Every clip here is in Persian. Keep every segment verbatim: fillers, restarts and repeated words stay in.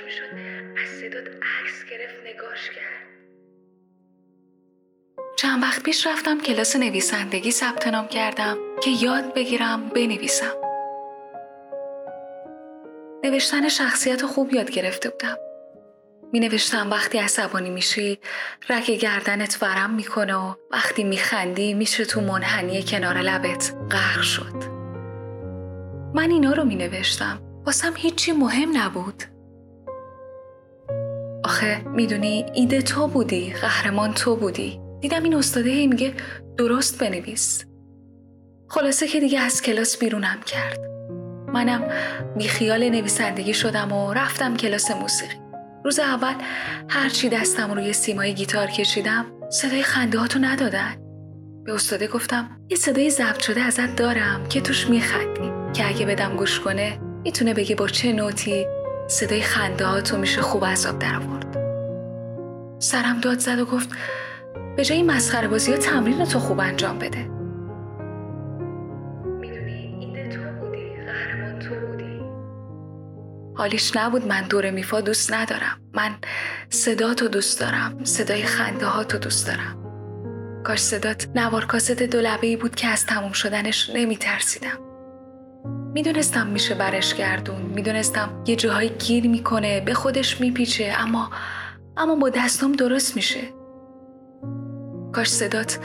باهاش میشد. از صدات عکس گرفت نگاش کرد. چند وقت پیش رفتم کلاس نویسندگی ثبت نام کردم که یاد بگیرم بنویسم. نوشتن شخصیت خوب یاد گرفته بودم. می نوشتم وقتی عصبانی میشی رگ گردنت ورم میکنه و وقتی میخندی میشه تو منحنی کنار لبت غرق شد. من اینا رو می نوشتم. واسم هیچی مهم نبود. آخه میدونی ایده تو بودی، قهرمان تو بودی. دیدم این استاده هی میگه درست بنویس. خلاصه که دیگه از کلاس بیرونم کرد. منم بیخیال نویسندگی شدم و رفتم کلاس موسیقی. روز اول هرچی دستم روی سیمای گیتار کشیدم صدای خنده هاتو ندادن. به استاده گفتم یه صدای ضبط شده ازت دارم که توش میخندی که اگه بدم گوش کنه میتونه بگه با چه نوتی صدای خنده هاتو میشه خوب از آب در آورد. سرم داد زد و گفت به جای مسخره بازی ها تمرین تو خوب انجام بده. میدونی ایده تو بودی، قهرمان تو بودی. حالیش نبود من دوره میفا دوست ندارم. من صداتو دوست دارم، صدای خنده هاتو دوست دارم. کاش صدات نوار کاست دولبه‌ای بود که از تموم شدنش نمیترسیدم. میدونستم میشه برش گردون، میدونستم یه جاهایی گیر میکنه، به خودش میپیچه، اما اما با دستام درست میشه. کاش صدات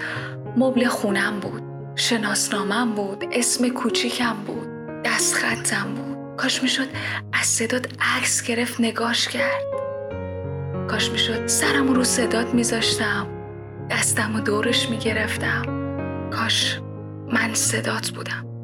مبل خونم بود، شناسنامم بود، اسم کوچیکم بود، دست خطم بود. کاش میشد از صدات عکس گرفت نگاش کرد. کاش میشد سرم رو صدات میذاشتم، دستم رو دورش میگرفتم. کاش من صدات بودم.